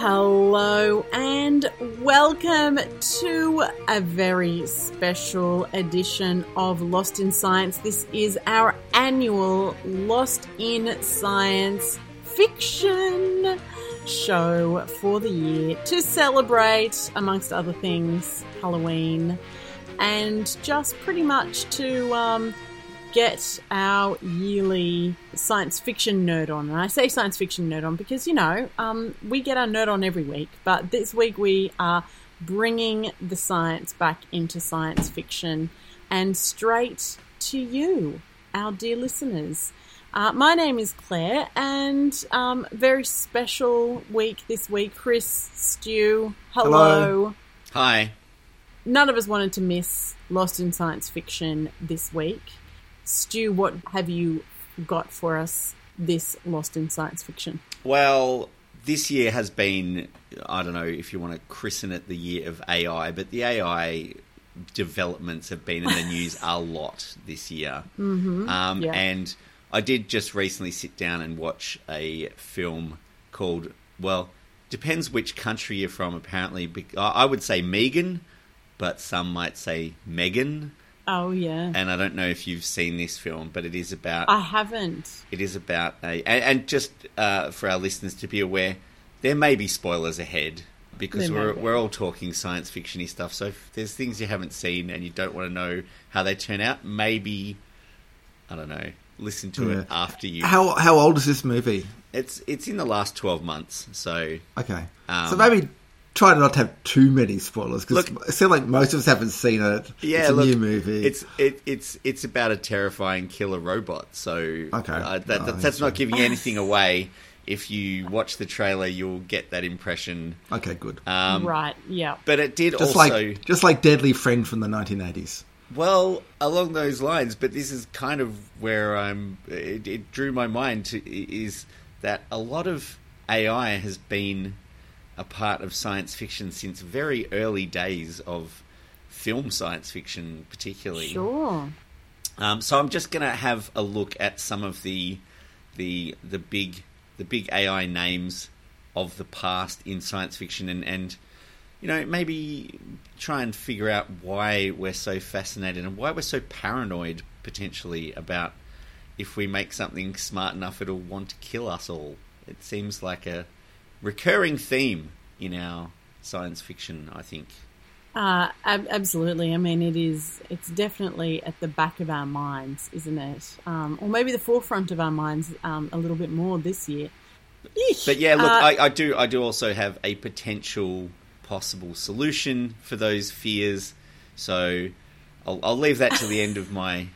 Hello and welcome to a very special edition of Lost in Science. This is our annual Lost in Science Fiction show for the year to celebrate, amongst other things, Halloween and just pretty much to get our yearly science fiction nerd on. And I say science fiction nerd on because, you know, we get our nerd on every week, but this week we are bringing the science back into science fiction and straight to you, our dear listeners. My name is Claire, and very special week this week. Chris, Stu, hello. Hi. None of us wanted to miss Lost in Science Fiction this week. Stu, what have you got for us this Lost in Science Fiction? Well, this year has been, I don't know if you want to christen it the year of AI, but the AI developments have been in the news a lot this year. Mm-hmm. Yeah. And I did just recently sit down and watch a film called, well, depends which country you're from apparently. I would say M3GAN, but some might say M3GAN. Oh, yeah. And I don't know if you've seen this film, but it is about... I haven't. It is about... And just for our listeners to be aware, there may be spoilers ahead because we're all talking science fiction-y stuff. So if there's things you haven't seen and you don't want to know how they turn out, maybe, I don't know, listen to it after you... How old is this movie? It's in the last 12 months, so... Okay. So maybe... Try not to have too many spoilers because it seems like most of us haven't seen it. Yeah, it's a new movie. It's about a terrifying killer robot. So that's not giving anything away. If you watch the trailer, you'll get that impression. Okay, good. Right, yeah. But it did just also just like Deadly Friend from the 1980s. Well, along those lines. But this is kind of where it drew my mind to is that a lot of AI has been a part of science fiction since very early days of film science fiction, particularly. Sure. So I'm just going to have a look at some of the big AI names of the past in science fiction, and you know, maybe try and figure out why we're so fascinated and why we're so paranoid potentially about if we make something smart enough, it'll want to kill us all. It seems like a recurring theme in our science fiction, I think. Absolutely. I mean, it's definitely at the back of our minds, isn't it? Or maybe the forefront of our minds a little bit more this year. But yeah, look, I do also have a potential possible solution for those fears. So I'll leave that to the end of my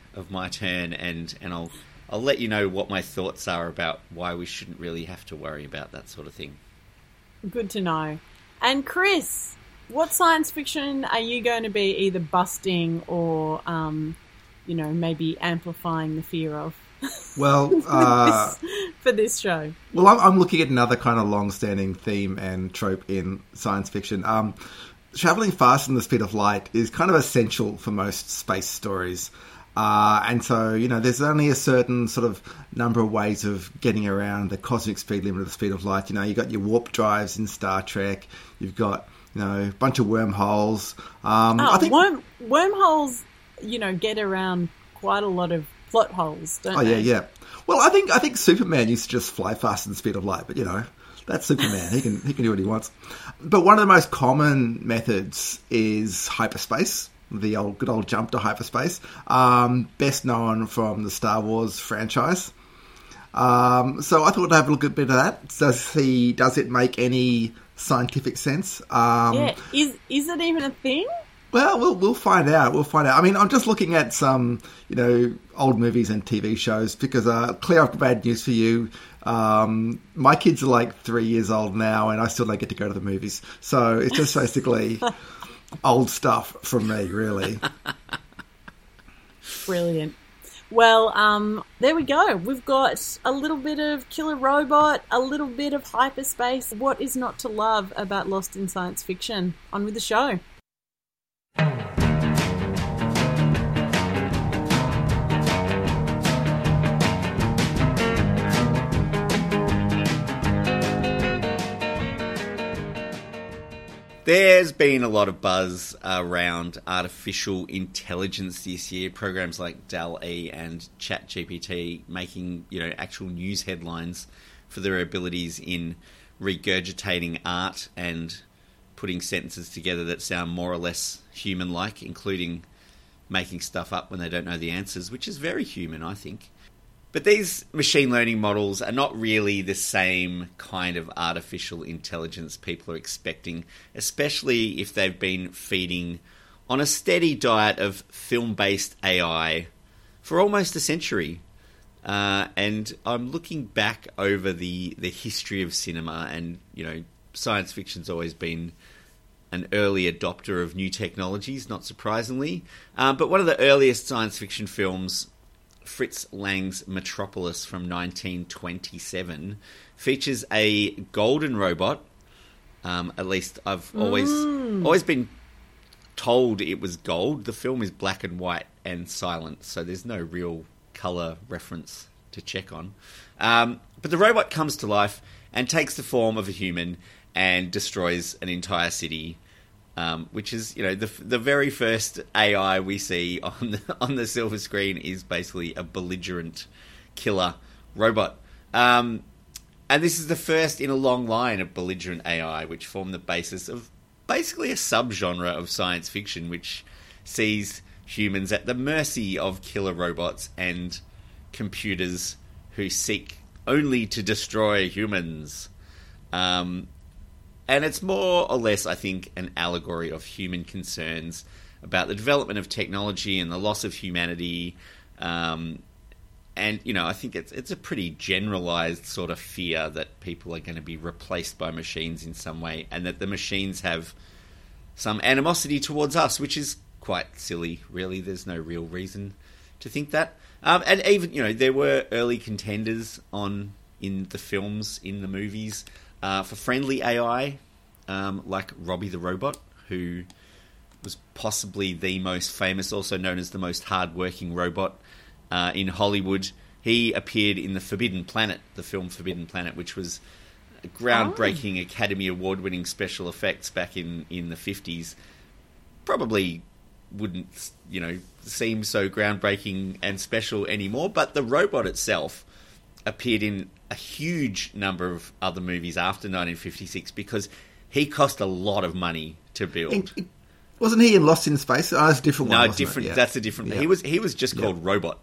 turn, and I'll let you know what my thoughts are about why we shouldn't really have to worry about that sort of thing. Good to know. And Chris, what science fiction are you going to be either busting or, you know, maybe amplifying the fear of? Well, for this show. Well, I'm looking at another kind of long-standing theme and trope in science fiction. Traveling fast in the speed of light is kind of essential for most space stories. And so, you know, there's only a certain sort of number of ways of getting around the cosmic speed limit of the speed of light. You know, you've got your warp drives in Star Trek. You've got, you know, a bunch of wormholes. Wormholes, you know, get around quite a lot of plot holes, don't they? Yeah. Well, I think Superman used to just fly faster than the speed of light, but, you know, that's Superman. He can do what he wants. But one of the most common methods is hyperspace. The good old jump to hyperspace, best known from the Star Wars franchise. So I thought I'd have a look at a bit of that. Does it make any scientific sense? Is it even a thing? Well, we'll find out. I mean, I'm just looking at some, you know, old movies and TV shows because, Claire, I've got bad news for you. My kids are like 3 years old now, and I still don't get to go to the movies. So it's just basically old stuff from me, really. Brilliant. Well, there we go. We've got a little bit of Killer Robot, a little bit of hyperspace. What is not to love about Lost in Science Fiction? On with the show. There's been a lot of buzz around artificial intelligence this year. Programs like Dall-E and ChatGPT making, you know, actual news headlines for their abilities in regurgitating art and putting sentences together that sound more or less human-like, including making stuff up when they don't know the answers, which is very human, I think. But these machine learning models are not really the same kind of artificial intelligence people are expecting, especially if they've been feeding on a steady diet of film-based AI for almost a century. And I'm looking back over the history of cinema, and, you know, science fiction's always been an early adopter of new technologies, not surprisingly. But one of the earliest science fiction films, Fritz Lang's Metropolis from 1927, features a golden robot. At least I've always been told it was gold. The film is black and white and silent, so there's no real colour reference to check on. But the robot comes to life and takes the form of a human and destroys an entire city, which is, you know, the very first AI we see on the silver screen is basically a belligerent killer robot. And this is the first in a long line of belligerent AI, which form the basis of basically a subgenre of science fiction, which sees humans at the mercy of killer robots and computers who seek only to destroy humans. And it's more or less, I think, an allegory of human concerns about the development of technology and the loss of humanity. And, you know, I think it's a pretty generalized sort of fear that people are going to be replaced by machines in some way, and that the machines have some animosity towards us, which is quite silly, really. There's no real reason to think that. And even, you know, there were early contenders in the films, in the movies, for friendly AI, like Robbie the Robot, who was possibly the most famous, also known as the most hard-working robot in Hollywood. He appeared in the film Forbidden Planet, which was a groundbreaking Academy Award-winning special effects back in the 50s. Probably wouldn't, you know, seem so groundbreaking and special anymore, but the robot itself appeared in a huge number of other movies after 1956 because he cost a lot of money to build. Wasn't he in Lost in Space? Oh, that's a different one. No, different. Yeah. That's a different. Yeah. He was just called Robot.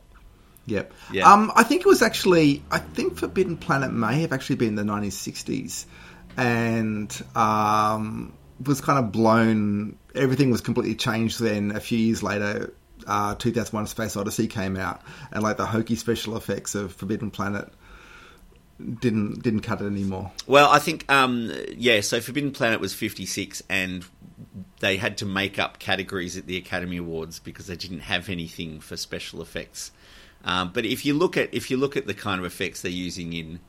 Yep. Yeah. I think it was actually. I think Forbidden Planet may have actually been in the 1960s, and was kind of blown. Everything was completely changed. Then a few years later, 2001: A Space Odyssey came out, and like the hokey special effects of Forbidden Planet didn't cut it anymore. Well, I think so Forbidden Planet was 56, and they had to make up categories at the Academy Awards because they didn't have anything for special effects. But if you look at the kind of effects they're using in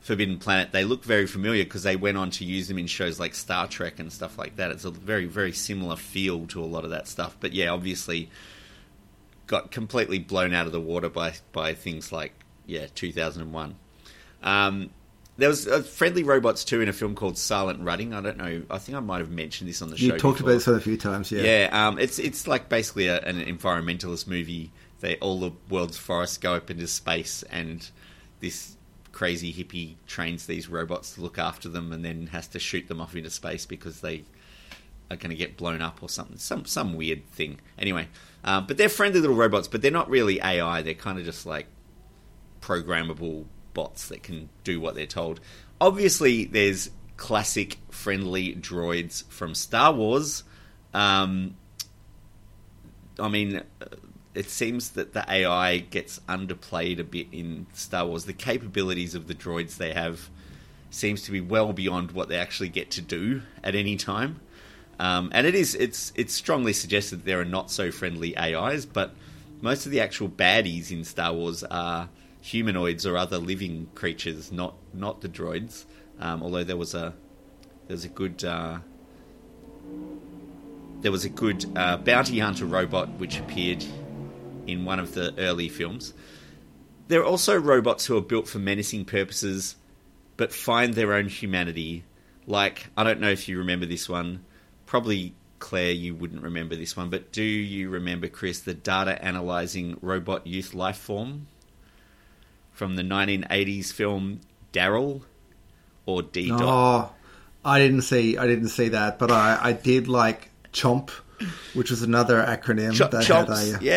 Forbidden Planet, they look very familiar because they went on to use them in shows like Star Trek and stuff like that. It's a very, very similar feel to a lot of that stuff. But yeah, obviously got completely blown out of the water by things like 2001. There was friendly robots too in a film called Silent Running. I don't know. I think I might have mentioned this on the show. You talked about this a few times, yeah. Yeah, it's like basically an environmentalist movie. All the world's forests go up into space, and this crazy hippie trains these robots to look after them, and then has to shoot them off into space because they are going to get blown up or something. Some weird thing. Anyway, but they're friendly little robots, but they're not really AI. They're kind of just like programmable bots that can do what they're told. Obviously, there's classic friendly droids from Star Wars. I mean, it seems that the AI gets underplayed a bit in Star Wars. The capabilities of the droids they have seems to be well beyond what they actually get to do at any time. And it's strongly suggested that there are not so friendly AIs, but most of the actual baddies in Star Wars are humanoids or other living creatures, not the droids. Although there was a good bounty hunter robot which appeared in one of the early films. There are also robots who are built for menacing purposes, but find their own humanity. Like, I don't know if you remember this one. Probably, Claire, you wouldn't remember this one, but do you remember, Chris, the data-analyzing robot youth life form from the 1980s film Daryl or D-Dot? Oh, I didn't see that, but I did like CHOMP, which was another acronym.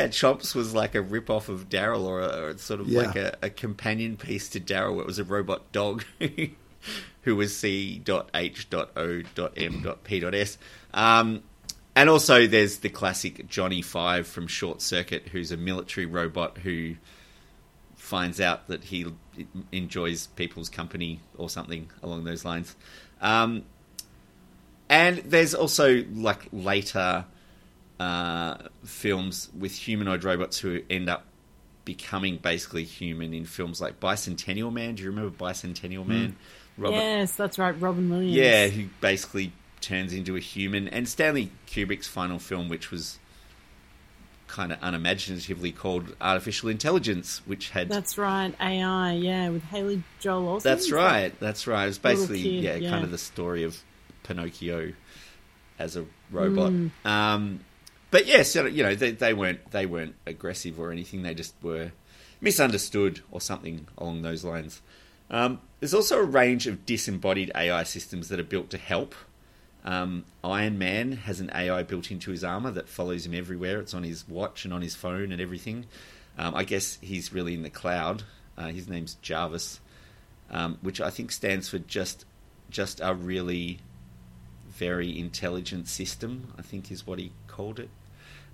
CHOMPS was like a rip-off of Daryl, or sort of like a companion piece to Daryl. It was a robot dog who was C.H.O.M.P.S. And also there's the classic Johnny Five from Short Circuit, who's a military robot who finds out that he enjoys people's company or something along those lines. And there's also like later films with humanoid robots who end up becoming basically human in films like Bicentennial Man. Do you remember Bicentennial Man? Yes, that's right, Robin Williams. Yeah, who basically turns into a human. And Stanley Kubrick's final film, which was kind of unimaginatively called Artificial Intelligence, which had... That's right, AI, yeah, with Haley Joel Osment. That's right. It was basically, kind of the story of Pinocchio as a robot. But yeah, so, you know, they weren't aggressive or anything. They just were misunderstood or something along those lines. There's also a range of disembodied AI systems that are built to help. Iron Man has an AI built into his armor that follows him everywhere. It's on his watch and on his phone and everything. I guess he's really in the cloud. His name's Jarvis, which I think stands for just a really very intelligent system, I think is what he called it.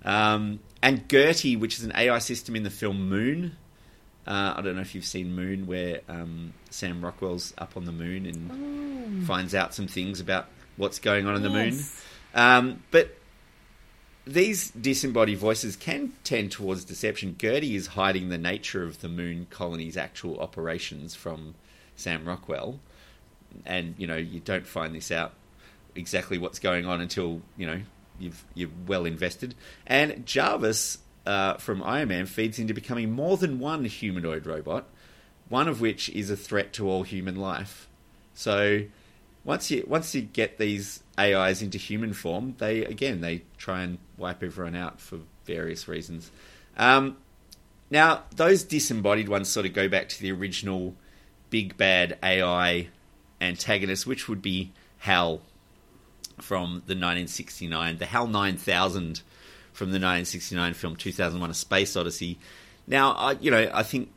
And Gertie, which is an AI system in the film Moon. I don't know if you've seen Moon, where Sam Rockwell's up on the moon and finds out some things about what's going on in the moon. But these disembodied voices can tend towards deception. Gertie is hiding the nature of the moon colony's actual operations from Sam Rockwell. And, you know, you don't find this out exactly what's going on until, you know, you're well invested. And Jarvis from Iron Man feeds into becoming more than one humanoid robot, one of which is a threat to all human life. So once you get these AIs into human form, they try and wipe everyone out for various reasons. Now, those disembodied ones sort of go back to the original big bad AI antagonist, which would be HAL from the 1969, the HAL 9000 from the 1969 film 2001: A Space Odyssey. Now, I think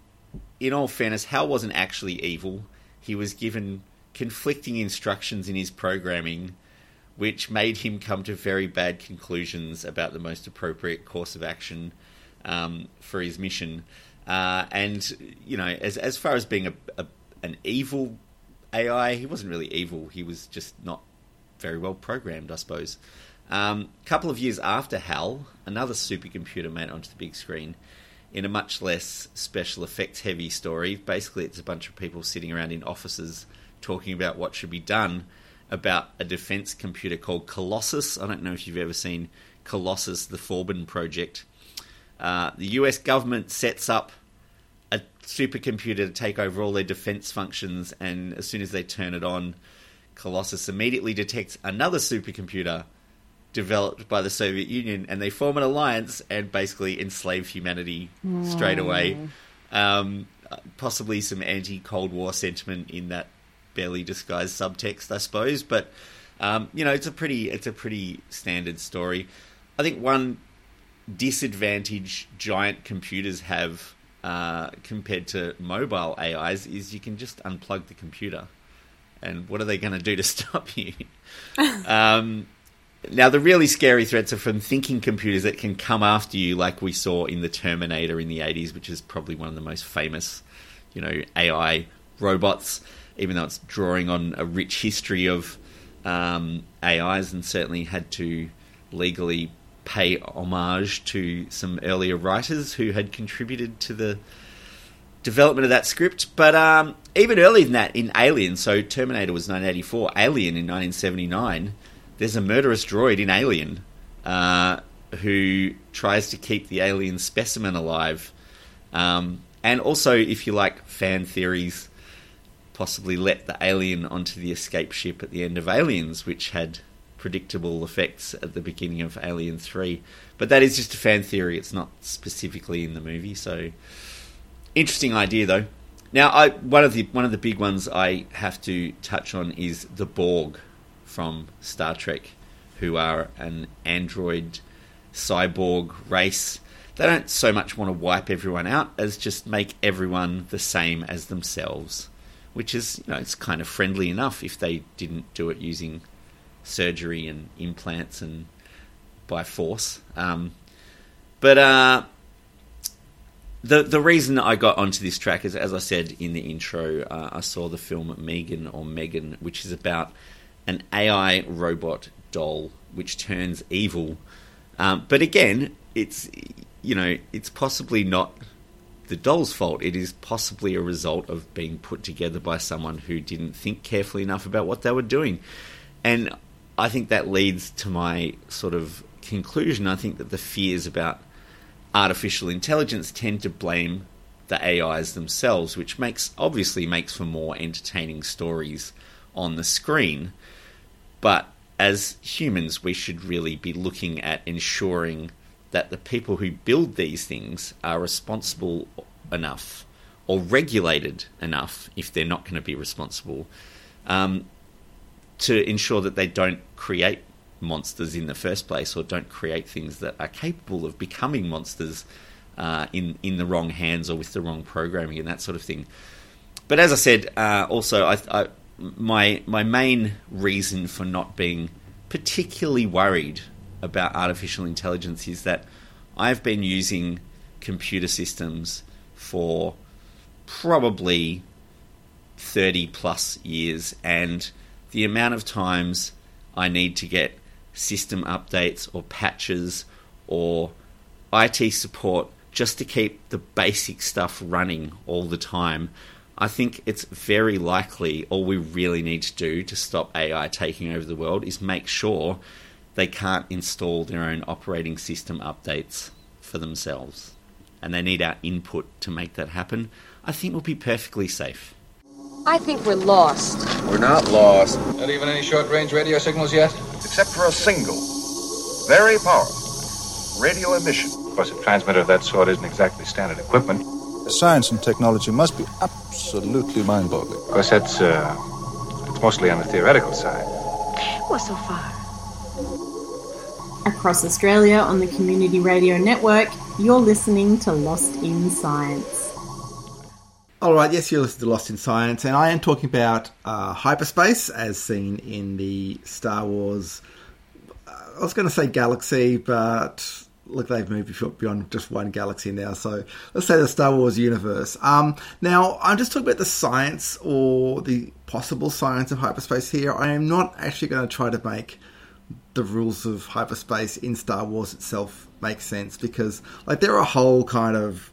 in all fairness, HAL wasn't actually evil. He was given conflicting instructions in his programming, which made him come to very bad conclusions about the most appropriate course of action for his mission. And you know, as far as being an evil AI, he wasn't really evil. He was just not very well programmed, I suppose. A couple of years after HAL, another supercomputer made onto the big screen in a much less special effects heavy story. Basically, it's a bunch of people sitting around in offices talking about what should be done about a defense computer called Colossus. I don't know if you've ever seen Colossus: The Forbin Project. The US government sets up a supercomputer to take over all their defense functions, and as soon as they turn it on, Colossus immediately detects another supercomputer developed by the Soviet Union, and they form an alliance and basically enslave humanity straight away. Possibly some anti-Cold War sentiment in that barely disguised subtext, I suppose. But you know, it's a pretty standard story. I think one disadvantage giant computers have compared to mobile AIs is you can just unplug the computer, and what are they going to do to stop you? Now, the really scary threats are from thinking computers that can come after you, like we saw in the Terminator in the 80s, which is probably one of the most famous, you know, AI robots, even though it's drawing on a rich history of AIs and certainly had to legally pay homage to some earlier writers who had contributed to the development of that script. But even earlier than that, in Alien, so Terminator was 1984, Alien in 1979... there's a murderous droid in Alien who tries to keep the alien specimen alive. And also, if you like fan theories, possibly let the alien onto the escape ship at the end of Aliens, which had predictable effects at the beginning of Alien 3. But that is just a fan theory. It's not specifically in the movie. So, interesting idea, though. Now, one of the big ones I have to touch on is the Borg from Star Trek, who are an android cyborg race. They don't so much want to wipe everyone out as just make everyone the same as themselves, which is, you know, it's kind of friendly enough if they didn't do it using surgery and implants and by force. The reason I got onto this track is, as I said in the intro, I saw the film M3GAN, which is about an AI robot doll which turns evil, but again, it's possibly not the doll's fault. It is possibly a result of being put together by someone who didn't think carefully enough about what they were doing, and I think that leads to my sort of conclusion. I think that the fears about artificial intelligence tend to blame the AIs themselves, which obviously makes for more entertaining stories on the screen. But as humans, we should really be looking at ensuring that the people who build these things are responsible enough or regulated enough, if they're not going to be responsible, to ensure that they don't create monsters in the first place, or don't create things that are capable of becoming monsters in the wrong hands or with the wrong programming and that sort of thing. But as I said, also, my main reason for not being particularly worried about artificial intelligence is that I've been using computer systems for probably 30 plus years, and the amount of times I need to get system updates or patches or IT support just to keep the basic stuff running all the time, I think it's very likely all we really need to do to stop AI taking over the world is make sure they can't install their own operating system updates for themselves. And they need our input to make that happen. I think we'll be perfectly safe. I think we're lost. We're not lost. Not even any short-range radio signals yet? Except for a single, very powerful radio emission. Of course, a transmitter of that sort isn't exactly standard equipment. Science and technology must be absolutely mind-boggling. Of course, it's mostly on the theoretical side. Well, so far. Across Australia on the Community Radio Network, you're listening to Lost in Science. All right, yes, you're listening to Lost in Science, and I am talking about hyperspace, as seen in the Star Wars, I was going to say galaxy, but... look, they've moved beyond just one galaxy now, so let's say the Star Wars universe. Now, I'm just talking about the science or the possible science of hyperspace here. I am not actually going to try to make the rules of hyperspace in Star Wars itself make sense, because there are whole kind of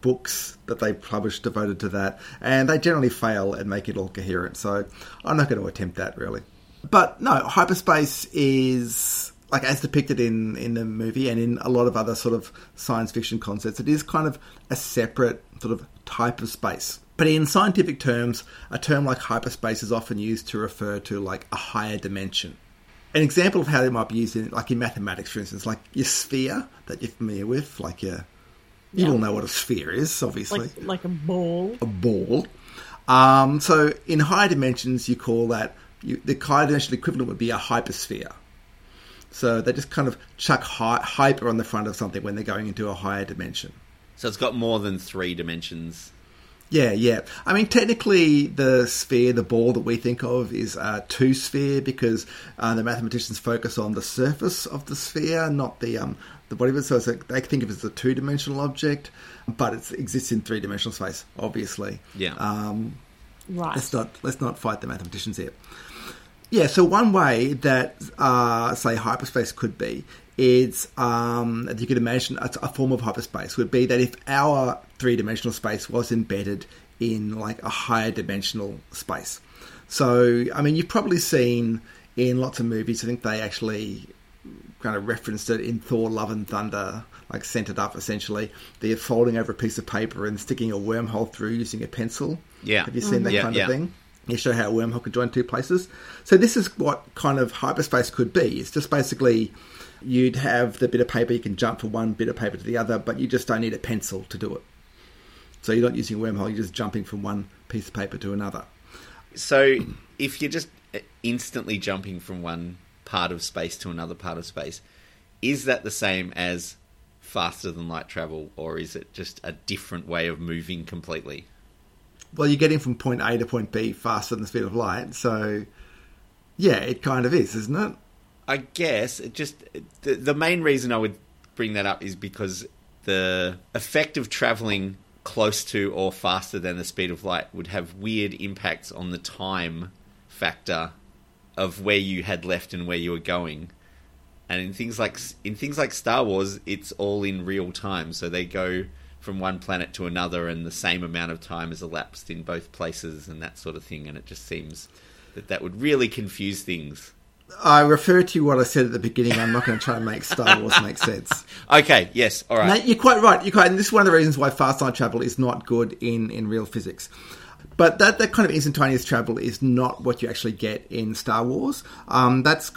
books that they publish devoted to that, and they generally fail at making it all coherent, so I'm not going to attempt that, really. But no, hyperspace is... as depicted in the movie and in a lot of other sort of science fiction concepts, it is kind of a separate sort of type of space. But in scientific terms, a term like hyperspace is often used to refer to a higher dimension. An example of how it might be used in mathematics, for instance, your sphere that you're familiar with, you all know what a sphere is, obviously. Like a ball. A ball. So in higher dimensions, you call that, the higher dimensional equivalent would be a hypersphere. So they just kind of chuck hyper on the front of something when they're going into a higher dimension. So it's got more than three dimensions. Yeah. I mean, technically, the sphere, the ball that we think of is a two-sphere because the mathematicians focus on the surface of the sphere, not the body of it. So it's they think of it as a two-dimensional object, but it exists in three-dimensional space, obviously. Yeah. Right. Let's not fight the mathematicians here. Yeah, so one way that, say, hyperspace could be, it's you could imagine a form of hyperspace would be that if our three-dimensional space was embedded in, like, a higher dimensional space. So, I mean, you've probably seen in lots of movies, I think they actually kind of referenced it in Thor, Love and Thunder, like sent it up, essentially. They're folding over a piece of paper and sticking a wormhole through using a pencil. Yeah. Have you seen that kind of thing? You show how a wormhole could join two places. So this is what kind of hyperspace could be. It's just basically you'd have the bit of paper, you can jump from one bit of paper to the other, but you just don't need a pencil to do it. So you're not using a wormhole, you're just jumping from one piece of paper to another. So if you're just instantly jumping from one part of space to another part of space, is that the same as faster than light travel, or is it just a different way of moving completely? Well, you're getting from point A to point B faster than the speed of light, so yeah, it kind of is, isn't it? I guess. It just the main reason I would bring that up is because the effect of travelling close to or faster than the speed of light would have weird impacts on the time factor of where you had left and where you were going. And in things like Star Wars, it's all in real time, so they go from one planet to another, and the same amount of time has elapsed in both places and that sort of thing, and it just seems that would really confuse things. I refer to what I said at the beginning. I'm not going to try and make Star Wars make sense. Okay, yes, all right. Now, you're quite right. And this is one of the reasons why fast light travel is not good in real physics. But that kind of instantaneous travel is not what you actually get in Star Wars. That's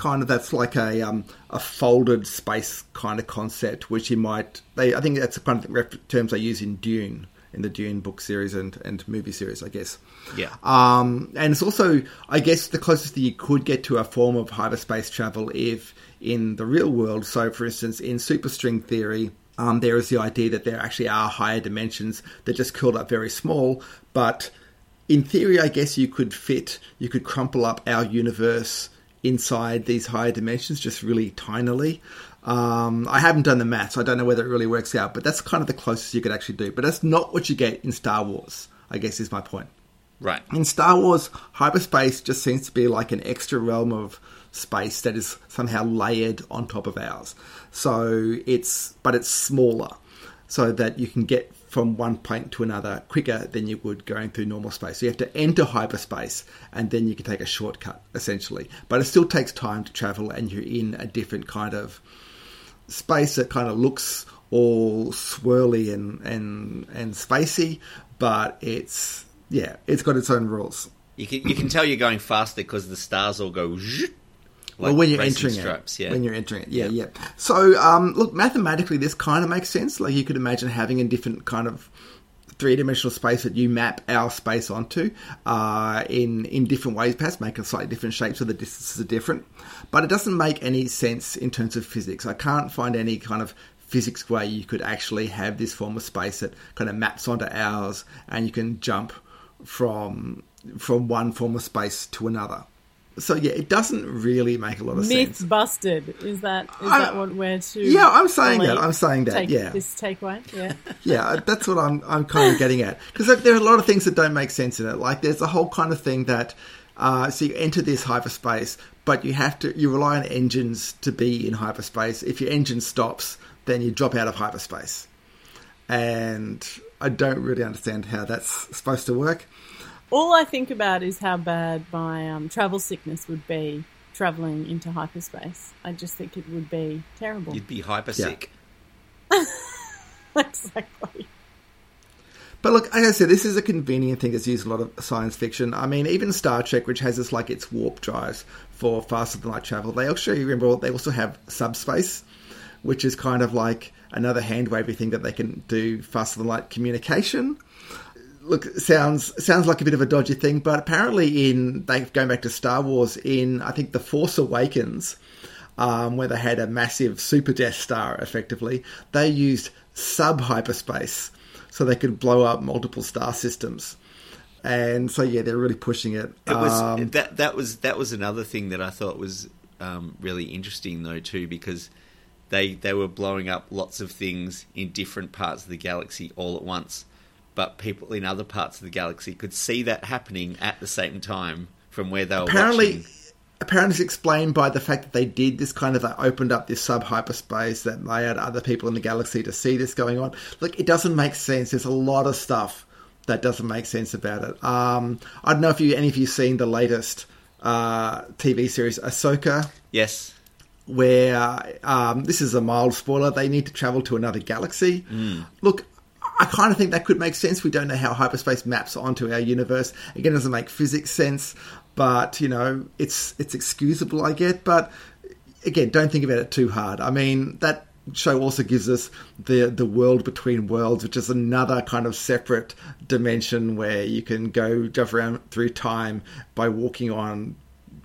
like a folded space kind of concept, which I think that's the kind of terms they use in Dune, in the Dune book series and movie series, I guess. Yeah. And it's also, I guess, the closest that you could get to a form of hyperspace travel if in the real world. So, for instance, in superstring theory, there is the idea that there actually are higher dimensions that just curled up very small, but in theory, I guess you could crumple up our universe inside these higher dimensions just really tinily. I haven't done the maths, so I don't know whether it really works out, but that's kind of the closest you could actually do. But that's not what you get in Star Wars, I guess is my point. Right. In Star Wars, hyperspace just seems to be like an extra realm of space that is somehow layered on top of ours. So it's smaller, so that you can get from one point to another quicker than you would going through normal space. So you have to enter hyperspace and then you can take a shortcut, essentially. But it still takes time to travel and you're in a different kind of space that kind of looks all swirly and spacey, but it's got its own rules. You can tell you're going faster because the stars all go zzzz. Like well, when you're entering stripes, it. Yeah. When you're entering it, yeah. So, look, mathematically, this kind of makes sense. Like, you could imagine having a different kind of three-dimensional space that you map our space onto in different ways, perhaps make a slightly different shape so the distances are different. But it doesn't make any sense in terms of physics. I can't find any kind of physics way you could actually have this form of space that kind of maps onto ours and you can jump from one form of space to another. So, yeah, it doesn't really make a lot of sense. Myth busted. Is that what we're to... Yeah, I'm saying that. This takeaway, yeah. Yeah, that's what I'm kind of getting at. Because there are a lot of things that don't make sense in it. Like, there's a whole kind of thing that... so you enter this hyperspace, but you rely on engines to be in hyperspace. If your engine stops, then you drop out of hyperspace. And I don't really understand how that's supposed to work. All I think about is how bad my travel sickness would be travelling into hyperspace. I just think it would be terrible. You'd be hypersick. Yeah. Exactly. But look, like I said, this is a convenient thing that's used in a lot of science fiction. I mean, even Star Trek, which has its warp drives for faster-than-light travel, they also have subspace, which is kind of like another hand-wavy thing that they can do faster-than-light communication. Look, sounds like a bit of a dodgy thing, but apparently going back to Star Wars, in I think The Force Awakens, where they had a massive super Death Star, effectively, they used sub-hyperspace. so they could blow up multiple star systems. And so, yeah, they're really pushing it. It was that was another thing that I thought was really interesting, though, too, because they were blowing up lots of things in different parts of the galaxy all at once, but people in other parts of the galaxy could see that happening at the same time from where they were watching. Apparently it's explained by the fact that they did this kind of... They opened up this sub-hyperspace that they had other people in the galaxy to see this going on. Look, it doesn't make sense. There's a lot of stuff that doesn't make sense about it. I don't know if any of you seen the latest TV series, Ahsoka. Yes. Where... this is a mild spoiler. They need to travel to another galaxy. Mm. Look, I kind of think that could make sense. We don't know how hyperspace maps onto our universe. Again, it doesn't make physics sense. But, you know, it's excusable, I get. But, again, don't think about it too hard. I mean, that show also gives us the world between worlds, which is another kind of separate dimension where you can go jump around through time by walking on,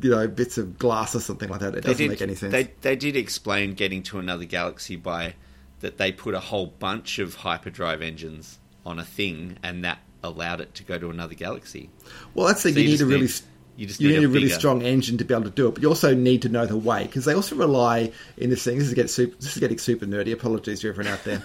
you know, bits of glass or something like that. It doesn't make any sense. They did explain getting to another galaxy by that they put a whole bunch of hyperdrive engines on a thing and that allowed it to go to another galaxy. Well, that's the thing. So you need to really... You need a really strong engine to be able to do it, but you also need to know the way, because they also rely in this thing. This is getting super nerdy. Apologies to everyone out there.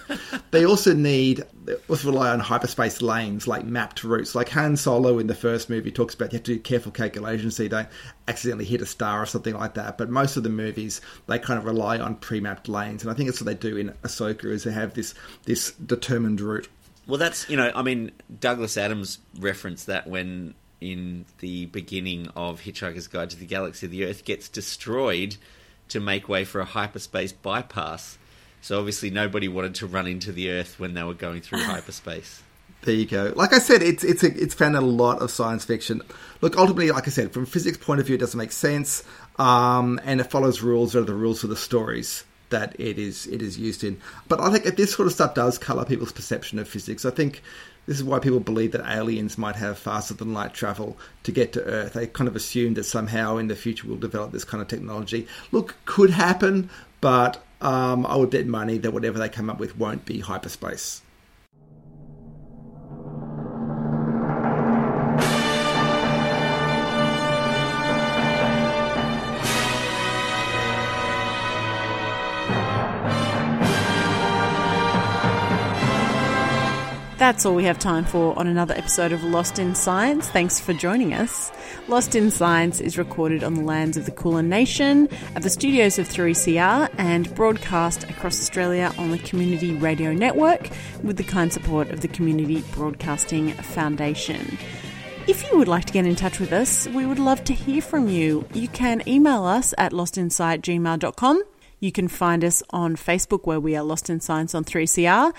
They also rely on hyperspace lanes, like mapped routes. Like Han Solo in the first movie talks about you have to do careful calculations so you don't accidentally hit a star or something like that. But most of the movies, they kind of rely on pre-mapped lanes, and I think that's what they do in Ahsoka, is they have this determined route. Well, that's, you know, I mean, Douglas Adams referenced that when... in the beginning of Hitchhiker's Guide to the Galaxy, the Earth gets destroyed to make way for a hyperspace bypass. So obviously nobody wanted to run into the Earth when they were going through hyperspace. There you go. Like I said, it's found in a lot of science fiction. Look, ultimately, like I said, from a physics point of view, it doesn't make sense, and it follows rules that are the rules for the stories that it is used in. But I think this sort of stuff does colour people's perception of physics. I think this is why people believe that aliens might have faster-than-light travel to get to Earth. They kind of assume that somehow in the future we'll develop this kind of technology. Look, could happen, but I would bet money that whatever they come up with won't be hyperspace. That's all we have time for on another episode of Lost in Science. Thanks for joining us. Lost in Science is recorded on the lands of the Kulin Nation, at the studios of 3CR, and broadcast across Australia on the Community Radio Network with the kind support of the Community Broadcasting Foundation. If you would like to get in touch with us, we would love to hear from you. You can email us at lostinsight@gmail.com. You can find us on Facebook, where we are Lost in Science on 3CR,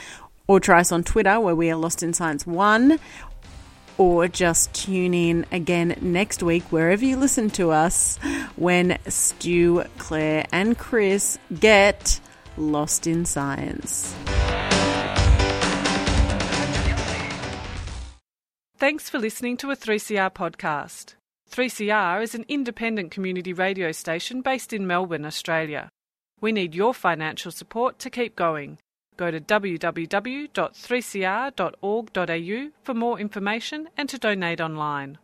or try us on Twitter, where we are Lost in Science 1. Or just tune in again next week, wherever you listen to us, when Stu, Claire and Chris get Lost in Science. Thanks for listening to a 3CR podcast. 3CR is an independent community radio station based in Melbourne, Australia. We need your financial support to keep going. Go to www.3cr.org.au for more information and to donate online.